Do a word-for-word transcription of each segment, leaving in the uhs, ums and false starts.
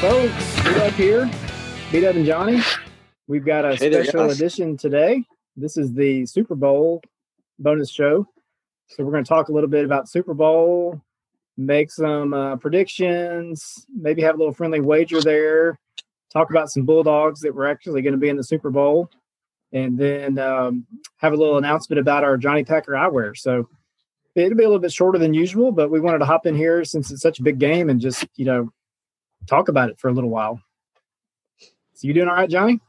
folks, we're up here, B W and Johnny. We've got a hey special there, edition today. This is the Super Bowl bonus show. So we're going to talk a little bit about Super Bowl, make some uh, predictions, maybe have a little friendly wager there, talk about some Bulldogs that were actually going to be in the Super Bowl, and then um, have a little announcement about our Johnny Packer Eyewear. So it'll be a little bit shorter than usual, but we wanted to hop in here since it's such a big game and just, you know, talk about it for a little while. So you doing all right, Johnny?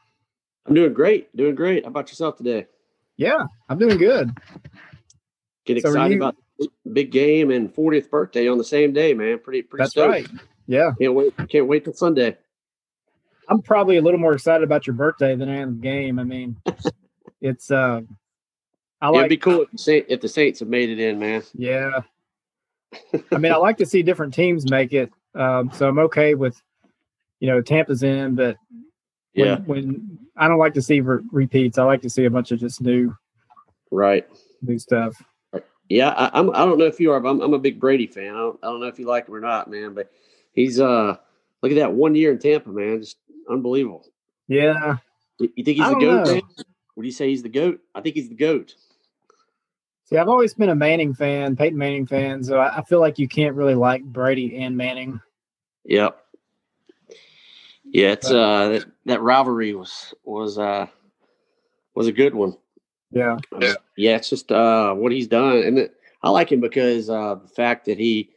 I'm doing great. Doing great. How about yourself today? Yeah, I'm doing good. Get excited so about the big game and fortieth birthday on the same day, man. Pretty, pretty That's stoked. Right. Yeah. Can't wait. Can't wait till Sunday. I'm probably a little more excited about your birthday than I am the game. I mean, it's, uh, I like, it'd be cool if the, Saints, if the Saints have made it in, man. Yeah. I mean, I like to see different teams make it. Um, so I'm okay with, you know, Tampa's in, but when, yeah, when I don't like to see re- repeats, I like to see a bunch of just new, right, new stuff. Yeah, I, I'm. I don't know if you are, but I'm, I'm a big Brady fan. I don't, I don't know if you like him or not, man. But he's uh, look at that one year in Tampa, man, just unbelievable. Yeah, you, you think he's I the goat? Man? Would you say he's the goat? I think he's the goat. See, I've always been a Manning fan, Peyton Manning fan, so I feel like you can't really like Brady and Manning. Yep. Yeah, it's uh, that, that rivalry was was uh, was a good one. Yeah. Uh, yeah, it's just uh, what he's done, and it, I like him because uh, the fact that he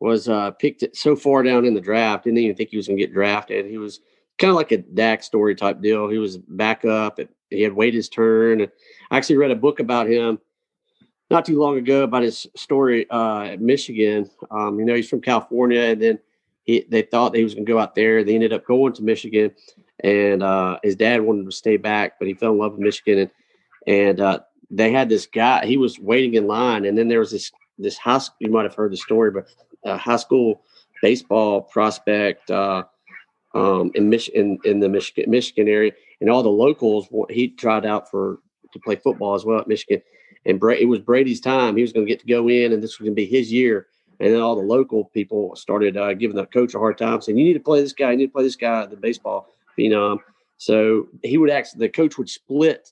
was uh, picked it so far down in the draft, didn't even think he was going to get drafted. He was kind of like a Dak story type deal. He was back up, and he had waited his turn. And I actually read a book about him not too long ago about his story uh, at Michigan. Um, you know, he's from California, and then he, they thought that he was going to go out there. They ended up going to Michigan, and uh, his dad wanted him to stay back, but he fell in love with Michigan. And, and uh, they had this guy, he was waiting in line. And then there was this, this high school, you might've heard the story, but a high school baseball prospect uh, um, in Michigan, in the Michigan, Michigan area. And all the locals, he tried out for, to play football as well at Michigan. And Bra- it was Brady's time. He was going to get to go in, and this was going to be his year. And then all the local people started uh, giving the coach a hard time, saying, you need to play this guy. You need to play this guy, the baseball phenom. So he would actually – the coach would split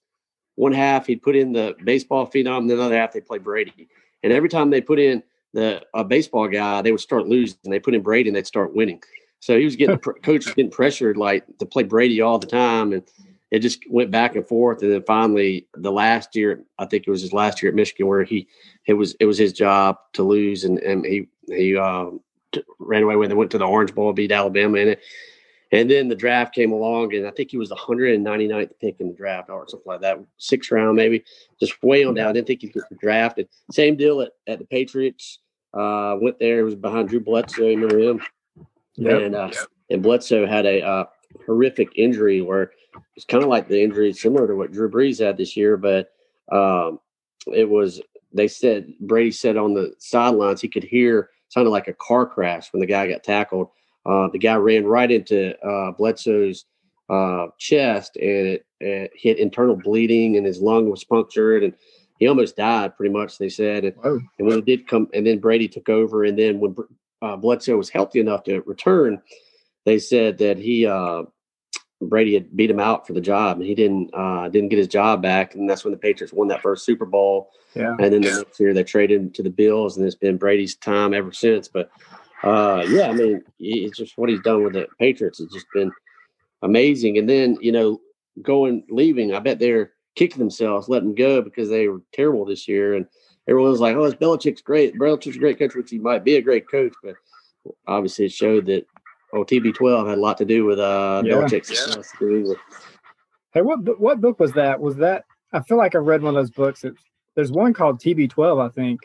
one half. He'd put in the baseball phenom, and the other half they played Brady. And every time they put in the a baseball guy, they would start losing. They put in Brady, and they'd start winning. So he was getting – the coach was getting pressured, like, to play Brady all the time. And it just went back and forth, and then finally, the last year, I think it was his last year at Michigan, where he, it was it was his job to lose, and and he he uh, t- ran away with it. Went to the Orange Bowl, beat Alabama in it, and then the draft came along, and I think he was the one hundred ninety-ninth pick in the draft, or something like that, sixth round maybe, just way on down. I didn't think he could be drafted. Same deal at, at the Patriots. Uh, went there. It was behind Drew Bledsoe. You remember him? Yeah. And, uh, yep. and Bledsoe had a uh, horrific injury where. It's kind of like the injury similar to what Drew Brees had this year, but um, it was, they said, Brady said on the sidelines, he could hear, sounded like a car crash when the guy got tackled. Uh, the guy ran right into uh, Bledsoe's uh, chest, and it, it hit internal bleeding, and his lung was punctured, and he almost died pretty much, they said. And, oh. and when it did come, and then Brady took over, and then when uh, Bledsoe was healthy enough to return, they said that he uh, – Brady had beat him out for the job, and he didn't uh, didn't get his job back, and that's when the Patriots won that first Super Bowl. Yeah. And then the next year they traded him to the Bills, and it's been Brady's time ever since. But uh, yeah, I mean, it's just what he's done with the Patriots has just been amazing. And then you know, going leaving, I bet they're kicking themselves, letting him go because they were terrible this year, and everyone was like, "Oh, it's Belichick's great. Belichick's a great coach," which he might be a great coach, but obviously it showed that. Oh, T B twelve had a lot to do with uh, yeah. Belichick's success. Yeah. Hey, what what book was that? Was that? I feel like I read one of those books. It, there's one called T B twelve, I think.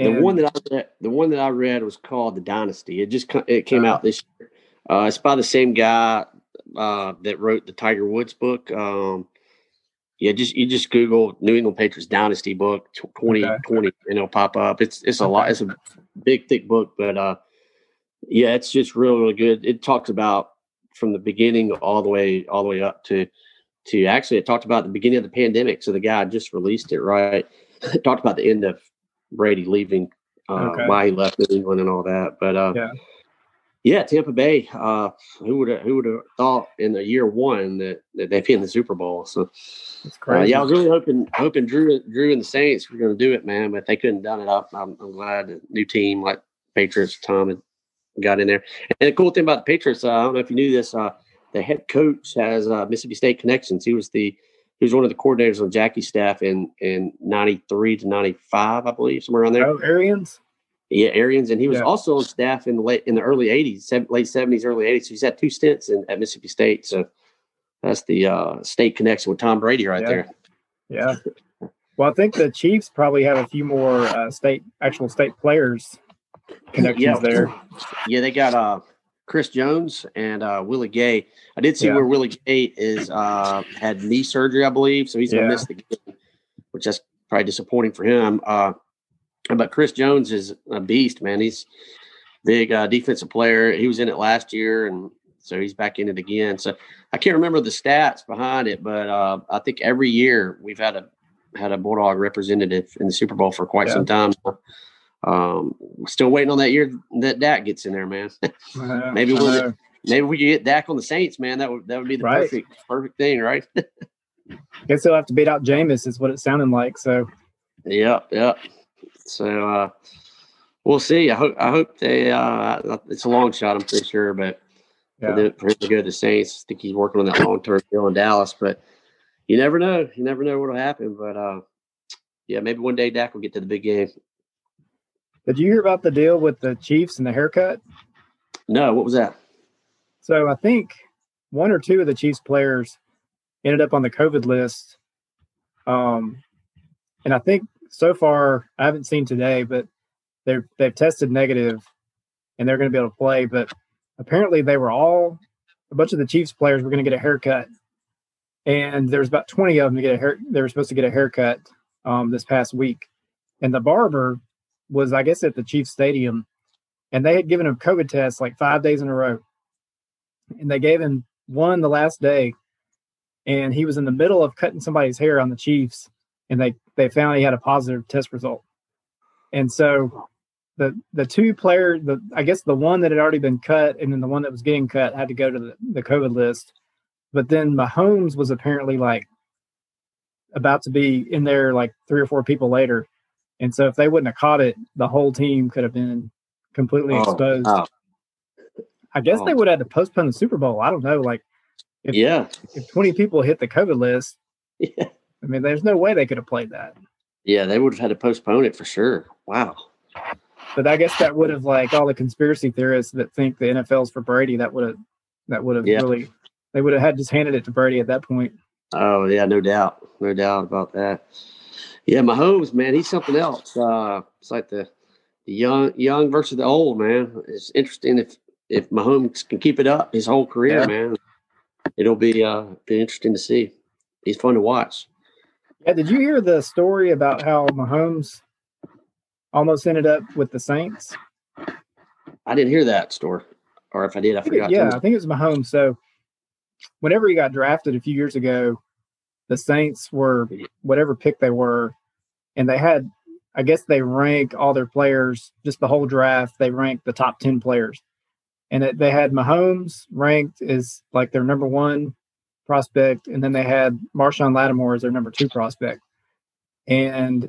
And the one that I read, the one that I read was called The Dynasty. It just it came uh, out this year. Uh, it's by the same guy uh, that wrote the Tiger Woods book. Um, yeah, just you just Google New England Patriots Dynasty book twenty twenty, okay. And it'll pop up. It's it's a okay. lot. It's a big thick book, but. Uh, Yeah, it's just really, really good. It talks about from the beginning all the way, all the way up to, to actually it talked about the beginning of the pandemic. So the guy just released it, right? It talked about the end of Brady leaving, uh, okay. why he left New England and all that. But uh, yeah. Yeah, Tampa Bay. Uh, who would have who would have thought in the year one that, that they'd be in the Super Bowl? So that's crazy. Uh, yeah, I was really hoping hoping Drew Drew and the Saints were going to do it, man. But they couldn't done it up. I'm, I'm glad a new team like Patriots Tom had got in there. And the cool thing about the Patriots, uh, I don't know if you knew this, uh, the head coach has uh, Mississippi State connections. He was the he was one of the coordinators on Jackie's staff in in ninety-three to ninety-five, I believe, somewhere around there. Oh, Arians. Yeah, Arians, and he was yeah. also on staff in the late in the early eighties, late seventies, early eighties. So he's had two stints in, at Mississippi State. So that's the uh, state connection with Tom Brady right yeah. there. Yeah. Well, I think the Chiefs probably have a few more uh, state actual state players connections yeah. there. Yeah, they got uh, Chris Jones and uh, Willie Gay. I did see yeah. where Willie Gay is uh, had knee surgery, I believe, so he's gonna yeah. miss the game, which that's probably disappointing for him. Uh, But Chris Jones is a beast, man. He's big uh, defensive player. He was in it last year, and so he's back in it again. So I can't remember the stats behind it, but uh, I think every year we've had a had a Bulldog representative in the Super Bowl for quite yeah. some time. Um, still waiting on that year that Dak gets in there, man. uh, maybe we'll, uh, maybe we could get Dak on the Saints, man. That would that would be the right. perfect perfect thing, right? Guess they'll have to beat out Jameis, is what it's sounding like. So yeah, yeah. So uh, we'll see. I hope. I hope they. Uh, it's a long shot, I'm pretty sure, but yeah. for, the, for him to go to the Saints, I think he's working on that long-term deal in Dallas. But you never know. You never know what'll happen. But uh, yeah, maybe one day Dak will get to the big game. Did you hear about the deal with the Chiefs and the haircut? No. What was that? So I think one or two of the Chiefs players ended up on the COVID list, um, and I think. So far, I haven't seen today, but they've they've tested negative, and they're going to be able to play. But apparently, they were all a bunch of the Chiefs players were going to get a haircut, and there's about twenty of them to get a hair. They were supposed to get a haircut um, this past week, and the barber was, I guess, at the Chiefs Stadium, and they had given him COVID tests like five days in a row, and they gave him one the last day, and he was in the middle of cutting somebody's hair on the Chiefs. And they, they found he had a positive test result. And so the the two player, the I guess the one that had already been cut and then the one that was getting cut had to go to the, the COVID list. But then Mahomes was apparently like about to be in there like three or four people later. And so if they wouldn't have caught it, the whole team could have been completely oh, exposed. Oh. I guess oh. they would have had to postpone the Super Bowl. I don't know. Like if, yeah. if twenty people hit the COVID list, yeah. I mean, there's no way they could have played that. Yeah, they would have had to postpone it for sure. Wow. But I guess that would have, like, all the conspiracy theorists that think the N F L's for Brady, that would have that would have yeah. really – they would have had just handed it to Brady at that point. Oh, yeah, no doubt. No doubt about that. Yeah, Mahomes, man, he's something else. Uh, it's like the, the young young versus the old, man. It's interesting if, if Mahomes can keep it up his whole career, yeah. man. It'll be, uh, be interesting to see. He's fun to watch. Yeah, did you hear the story about how Mahomes almost ended up with the Saints? I didn't hear that story. Or if I did, I, I forgot. It, yeah, to. I think it was Mahomes. So whenever he got drafted a few years ago, the Saints were whatever pick they were, and they had, I guess they rank all their players, just the whole draft, they ranked the top ten players. And it, they had Mahomes ranked as like their number one prospect, and then they had Marshawn Lattimore as their number two prospect. And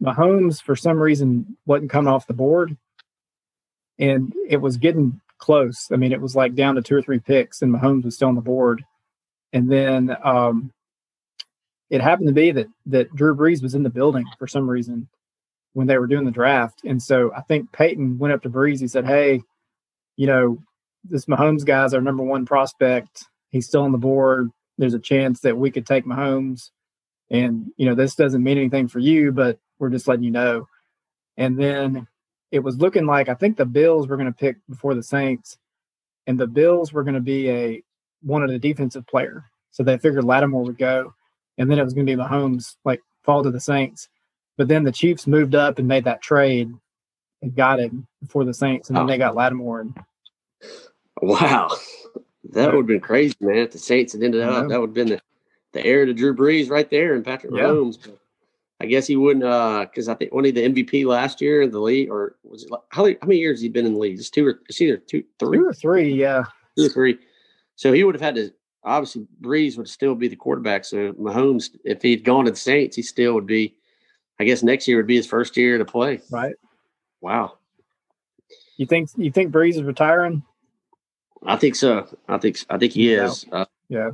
Mahomes, for some reason, wasn't coming off the board, and it was getting close. I mean, it was like down to two or three picks, and Mahomes was still on the board. And then um, it happened to be that that Drew Brees was in the building for some reason when they were doing the draft. And so I think Peyton went up to Brees. He said, hey, you know, this Mahomes guy's our number one prospect. He's still on the board. There's a chance that we could take Mahomes. And, you know, this doesn't mean anything for you, but we're just letting you know. And then it was looking like I think the Bills were going to pick before the Saints, and the Bills were going to be a one of the defensive player. So they figured Lattimore would go, and then it was going to be Mahomes, like, fall to the Saints. But then the Chiefs moved up and made that trade and got him before the Saints, and then oh. they got Lattimore. And, wow. That would have been crazy, man. If the Saints had ended up, that would have been the, the heir to Drew Brees right there and Patrick Mahomes. Yeah. I guess he wouldn't, uh, because I think only the M V P last year in the league, or was it how, how many years has he been in the league? It's two or it's either two, three, two or three, yeah, two or three. So he would have had to. Obviously, Brees would still be the quarterback. So Mahomes, if he'd gone to the Saints, he still would be. I guess next year would be his first year to play. Right. Wow. You think you think Brees is retiring? I think so. I think I think he is. Yeah. Uh, yeah.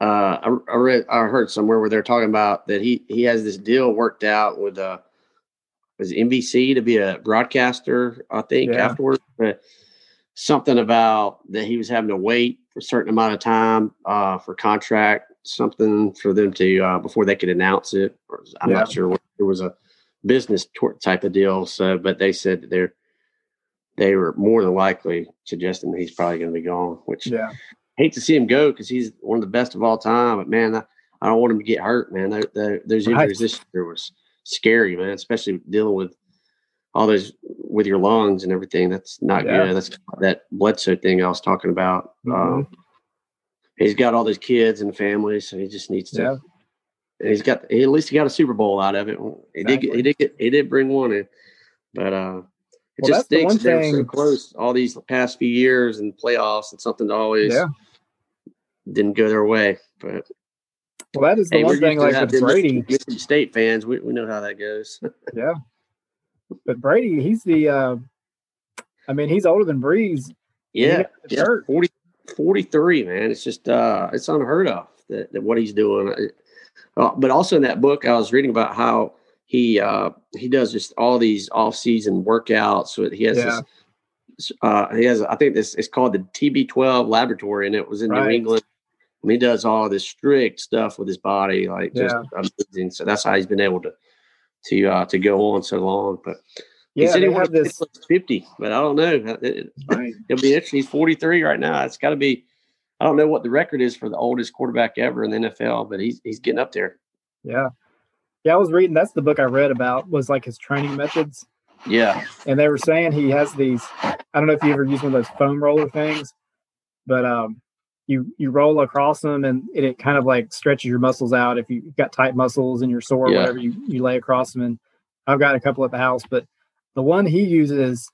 Uh, I, I read, I heard somewhere where they're talking about that he, he has this deal worked out with uh, was N B C to be a broadcaster, I think, yeah. afterwards. But something about that he was having to wait for a certain amount of time uh, for contract, something for them to uh, before they could announce it. Or, I'm yeah. not sure what it was, a business type of deal. So, but they said that they're they were more than likely suggesting that he's probably going to be gone, which yeah. hate to see him go because he's one of the best of all time. But, man, I, I don't want him to get hurt, man. Those, those injuries right. this year was scary, man, especially dealing with all those with your lungs and everything. That's not yeah. good. That's that Bledsoe thing I was talking about. Mm-hmm. Um, he's got all those kids and families, so he just needs to. Yeah. And he's got he, at least he got a Super Bowl out of it. He exactly. did. He did. Get, he did bring one in, but uh, it well, just stinks. The they're so close all these past few years and playoffs and something to always. Yeah. Didn't go their way, but well, that is the hey, one thing. Like with Brady, Michigan State fans, we, we know how that goes. yeah, but Brady, he's the. Uh, I mean, he's older than Brees. Yeah, yeah. forty, forty-three, man. It's just uh, it's unheard of that, that what he's doing. Uh, but also in that book, I was reading about how he uh, he does just all these off-season workouts. So he has yeah. this. Uh, he has, I think this it's called the T B twelve laboratory, and it was in right. New England. And he does all this strict stuff with his body, like just yeah. amazing. So that's how he's been able to to uh, to go on so long. But yeah, he said he wanted this fifty, but I don't know. It, it, right. It'll be interesting. He's forty-three right now. It's got to be. I don't know what the record is for the oldest quarterback ever in the N F L, but he's he's getting up there. Yeah, yeah. I was reading. That's the book I read about was like his training methods. Yeah, and they were saying he has these. I don't know if you ever used one of those foam roller things, but um. You you roll across them and it, it kind of like stretches your muscles out. If you've got tight muscles and you're sore, yeah. whatever, you, you lay across them. And I've got a couple at the house, but the one he uses,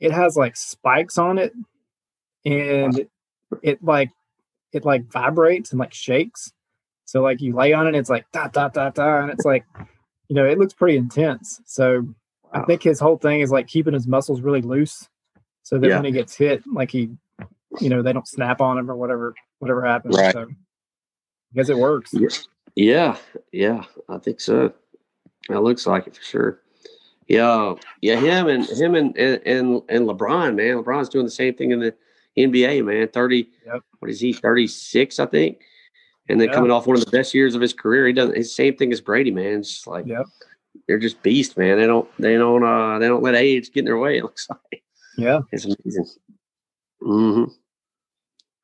it has like spikes on it, and it, it like it like vibrates and like shakes. So like you lay on it, and it's like dot dot dot dot, and it's like you know it looks pretty intense. So wow. I think his whole thing is like keeping his muscles really loose, so that yeah. when he gets hit, like he. You know, they don't snap on him or whatever, whatever happens. Right. So I guess it works. Yeah. Yeah. I think so. It looks like it for sure. Yeah. Yeah. Him and him and, and, and LeBron, man, LeBron's doing the same thing in the N B A, man. thirty, yep. What is he? thirty-six, I think. And then yep. coming off one of the best years of his career. He does the same thing as Brady, man. It's just like, yep. they're just beasts, man. They don't, they don't, uh, they don't let age get in their way. It looks like, yeah, it's amazing. Mm hmm.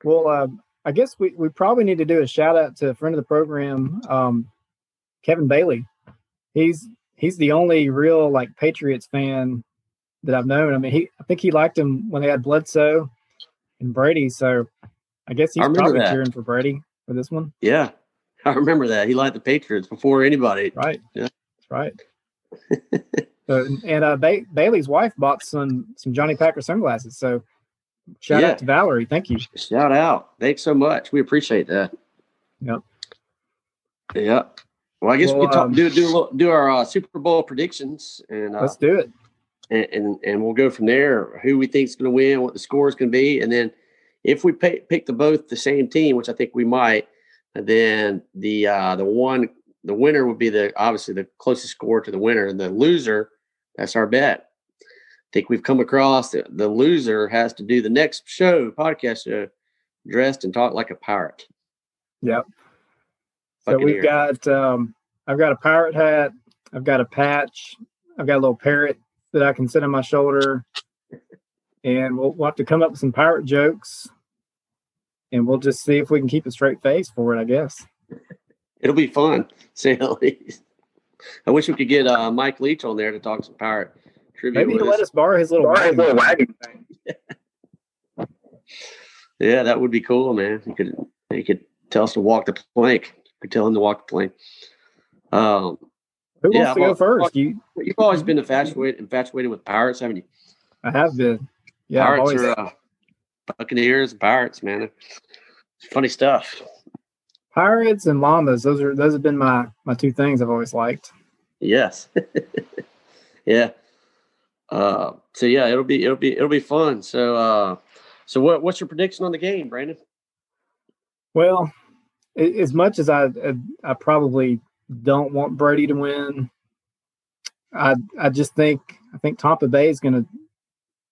Well, uh, I guess we, we probably need to do a shout out to a friend of the program, um, Kevin Bailey. He's he's the only real like Patriots fan that I've known. I mean, he I think he liked him when they had Bledsoe and Brady. So I guess he's I probably that. cheering for Brady for this one. Yeah, I remember that. He liked the Patriots before anybody. Right. Yeah. That's right. so, and uh, ba- Bailey's wife bought some some Johnny Packer sunglasses. So. Shout yeah. out to Valerie. Thank you. Shout out. Thanks so much. We appreciate that. Yep. Yep. Well, I guess well, we can talk, um, do do a little, do our uh, Super Bowl predictions, and uh, let's do it. And, and and we'll go from there. Who we think is going to win, what the score is going to be, and then if we pay, pick the both the same team, which I think we might, then the uh, the one the winner would be the obviously the closest score to the winner, and the loser, that's our bet. I think we've come across that the loser has to do the next show, podcast show, dressed and talk like a pirate. Yep. Fucking so we've here. got, um, I've got a pirate hat. I've got a patch. I've got a little parrot that I can sit on my shoulder. And we'll, we'll have to come up with some pirate jokes. And we'll just see if we can keep a straight face for it, I guess. It'll be fun, say the least. I wish we could get uh, Mike Leach on there to talk some pirate. Maybe he'll let us borrow his little borrow wagon. His little wagon. Yeah. yeah, that would be cool, man. He could he could tell us to walk the plank. We could tell him to walk the plank. Um, Who yeah, wants to I've go first? Always, you, you've always been infatuated, infatuated with Pirates, haven't you? I have been. Yeah, Pirates always... are uh, Buccaneers, Pirates, man. It's funny stuff. Pirates and llamas. Those are those have been my my two things I've always liked. Yes. yeah. Uh, so yeah, it'll be it'll be it'll be fun. So uh, so what what's your prediction on the game, Brandon? Well, it, as much as I, I I probably don't want Brady to win, I I just think I think Tampa Bay is going to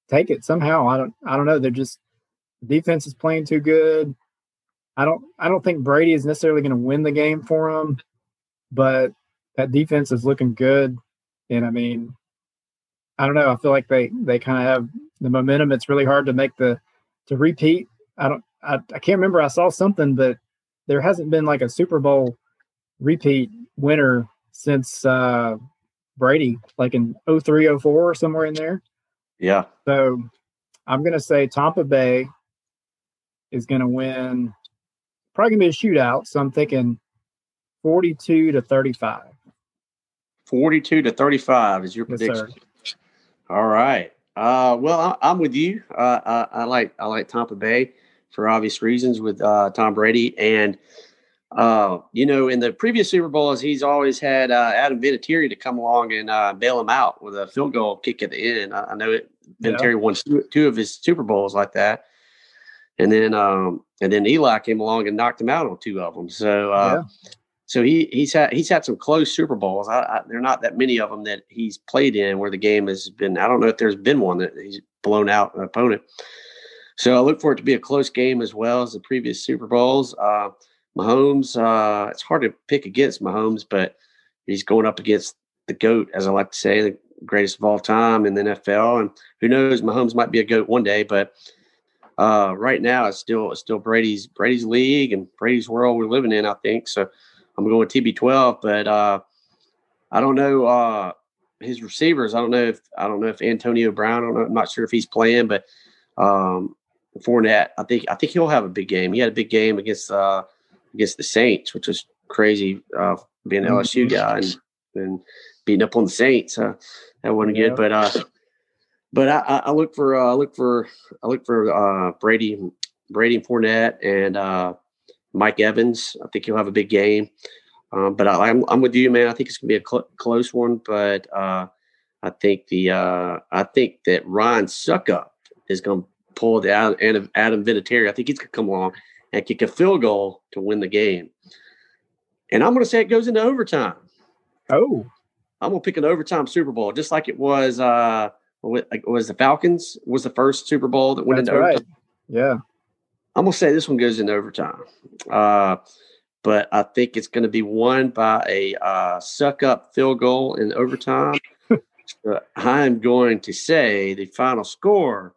take it somehow. I don't I don't know. They're just the defense is playing too good. I don't I don't think Brady is necessarily going to win the game for them, but that defense is looking good. And I mean, I don't know. I feel like they, they kind of have the momentum. It's really hard to make the to repeat. I don't I, I can't remember. I saw something, but there hasn't been like a Super Bowl repeat winner since uh, Brady, like in oh three, oh four or somewhere in there. Yeah. So I'm going to say Tampa Bay is going to win. Probably going to be a shootout. So I'm thinking forty-two to thirty-five. forty-two to thirty-five is your prediction. Yes, all right. Uh, well, I, I'm with you. Uh, I, I like I like Tampa Bay for obvious reasons with uh, Tom Brady. And, uh, you know, in the previous Super Bowls, he's always had uh, Adam Vinatieri to come along and uh, bail him out with a field goal kick at the end. I, I know it, Vinatieri yeah. won two, two of his Super Bowls like that. And then um, and then Eli came along and knocked him out on two of them. So uh, yeah. so he he's had he's had some close Super Bowls. I, I, there are not that many of them that he's played in where the game has been. I don't know if there's been one that he's blown out an opponent. So I look for it to be a close game as well as the previous Super Bowls. Uh, Mahomes, uh, it's hard to pick against Mahomes, but he's going up against the GOAT, as I like to say, the greatest of all time in the N F L. And who knows, Mahomes might be a GOAT one day, but Uh, right now, it's still it's still Brady's Brady's league and Brady's world we're living in, I think. So I'm going T B twelve, but uh, I don't know uh, his receivers. I don't know if I don't know if Antonio Brown. I don't know, I'm not sure if he's playing, but um, Fournette. I think I think he'll have a big game. He had a big game against uh, against the Saints, which was crazy. Uh, being an L S U guy and, and beating up on the Saints, uh, that wasn't yeah. good. But uh, But I, I look for uh, look for I look for uh, Brady, Brady and Fournette and uh, Mike Evans. I think he'll have a big game. Um, but I, I'm I'm with you, man. I think it's gonna be a cl- close one. But uh, I think the uh, I think that Ryan Succop is gonna pull the Adam, Adam Vinatieri. I think he's gonna come along and kick a field goal to win the game. And I'm gonna say it goes into overtime. Oh, I'm gonna pick an overtime Super Bowl, just like it was. Uh, Like, was the Falcons was the first Super Bowl that went That's into overtime. Right. Yeah. I'm going to say this one goes into overtime. Uh, but I think it's going to be won by a uh, Succop field goal in overtime. So I'm going to say the final score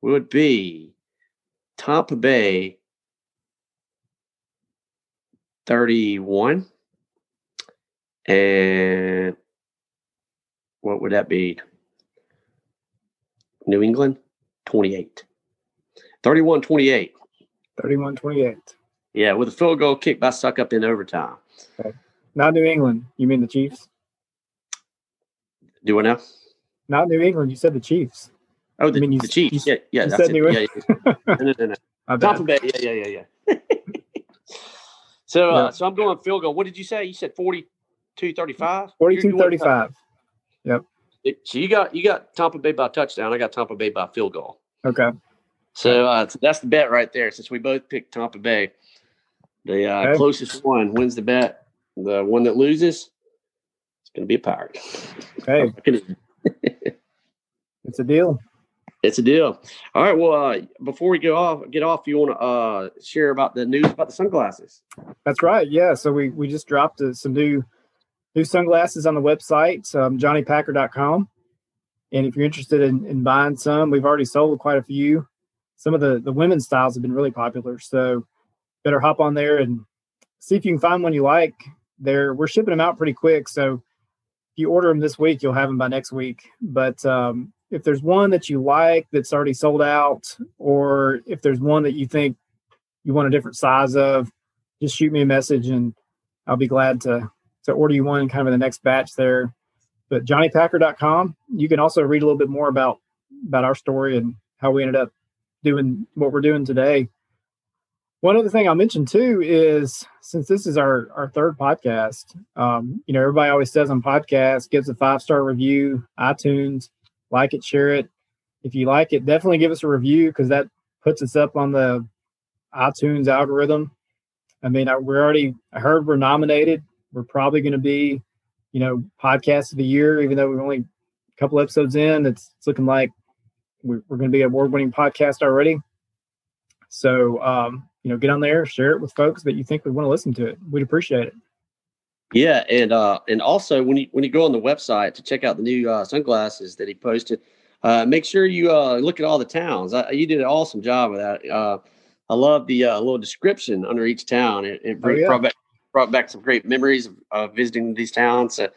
would be Tampa Bay thirty-one. And what would that be? New England, twenty-eight. thirty-one twenty-eight. thirty-one twenty-eight. Yeah, with a field goal kick by Succop in overtime. Okay. Not New England. You mean the Chiefs? Do I know? Not New England. You said the Chiefs. Oh, the, I mean, you, the Chiefs. You, yeah, yeah. You said New England. Yeah, yeah, yeah. No, no, no, no. Tampa Bay. Yeah, yeah, yeah, yeah. so, uh, no. so I'm going field goal. What did you say? You said forty-two thirty-five? forty-two thirty-five. Yep. It, so you got you got Tampa Bay by a touchdown. I got Tampa Bay by a field goal. Okay. So, uh, so that's the bet right there. Since we both picked Tampa Bay, the uh, okay. closest one wins the bet. The one that loses, it's going to be a Pirate. Okay. It's a deal. It's a deal. All right. Well, uh, before we go off, get off, you want to uh, share about the news about the sunglasses? That's right. Yeah. So we we just dropped uh, some new. New sunglasses on the website, um, johnny packer dot com. And if you're interested in, in buying some, we've already sold quite a few. Some of the, the women's styles have been really popular. So better hop on there and see if you can find one you like. They're, we're shipping them out pretty quick. So if you order them this week, you'll have them by next week. But um, if there's one that you like that's already sold out, or if there's one that you think you want a different size of, just shoot me a message and I'll be glad to to order you one kind of in the next batch there. But johnny packer dot com, you can also read a little bit more about about our story and how we ended up doing what we're doing today. One other thing I'll mention too is, since this is our, our third podcast, um, you know, everybody always says on podcasts, gives a five-star review, iTunes, like it, share it. If you like it, definitely give us a review, because that puts us up on the iTunes algorithm. I mean, I, we're already, I heard we're nominated. We're probably going to be, you know, podcast of the year, even though we're only a couple episodes in. It's, it's looking like we're, we're going to be an award-winning podcast already. So, um, you know, get on there, share it with folks that you think would want to listen to it. We'd appreciate it. Yeah. And, uh, and also when you, when you go on the website to check out the new uh, sunglasses that he posted, uh, make sure you uh, look at all the towns. I, you did an awesome job with that. Uh, I love the uh, little description under each town. It, it brought, oh, yeah. brought, back, brought back some great memories of uh, visiting these towns. So,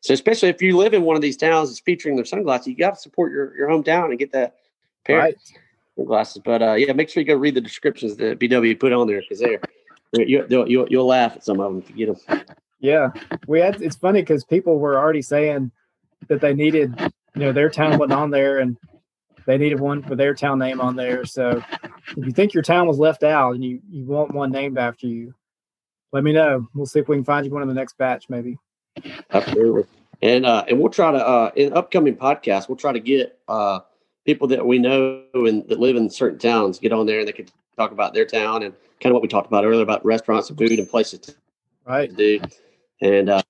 so especially if you live in one of these towns that's featuring their sunglasses, you got to support your, your hometown and get that pair. Right. Glasses, but uh, yeah, make sure you go read the descriptions that B W put on there, because there, you, you'll you'll laugh at some of them if you get them. Yeah, we had. It's funny because people were already saying that they needed, you know, their town wasn't on there, and they needed one for their town name on there. So if you think your town was left out and you you want one named after you, let me know. We'll see if we can find you one in the next batch, maybe. Absolutely, and uh, and we'll try to uh, in upcoming podcasts, we'll try to get uh. people that we know and that live in certain towns get on there, and they could talk about their town and kind of what we talked about earlier about restaurants and food and places to right. do, and uh,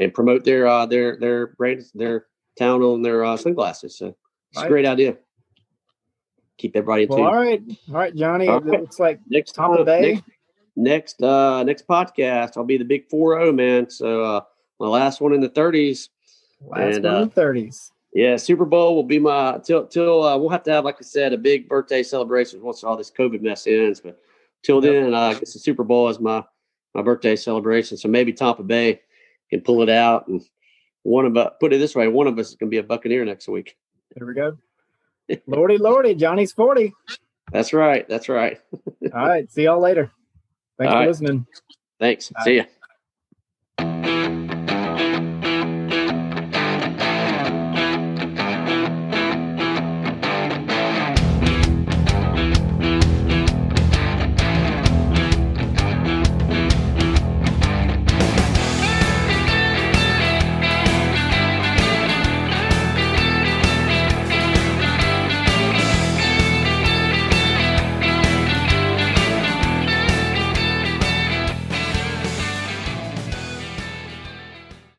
and promote their uh, their their brand, their town on their uh, sunglasses. So it's right. a great idea. Keep everybody in well, tune. All right, all right, Johnny. All right. It looks like next time of day. Next next, uh, next podcast, I'll be the big four zero man. So uh, my last one in the thirties. Last and, one uh, in the thirties. Yeah, Super Bowl will be my till till uh, we'll have to have, like I said, a big birthday celebration once all this COVID mess ends. But till then, uh, I guess the Super Bowl is my, my birthday celebration. So maybe Tampa Bay can pull it out, and one of us, put it this way, one of us is going to be a Buccaneer next week. There we go. Lordy, Lordy, Johnny's forty. That's right. That's right. All right. See y'all later. Thanks all for right. listening. Thanks. Bye. See ya.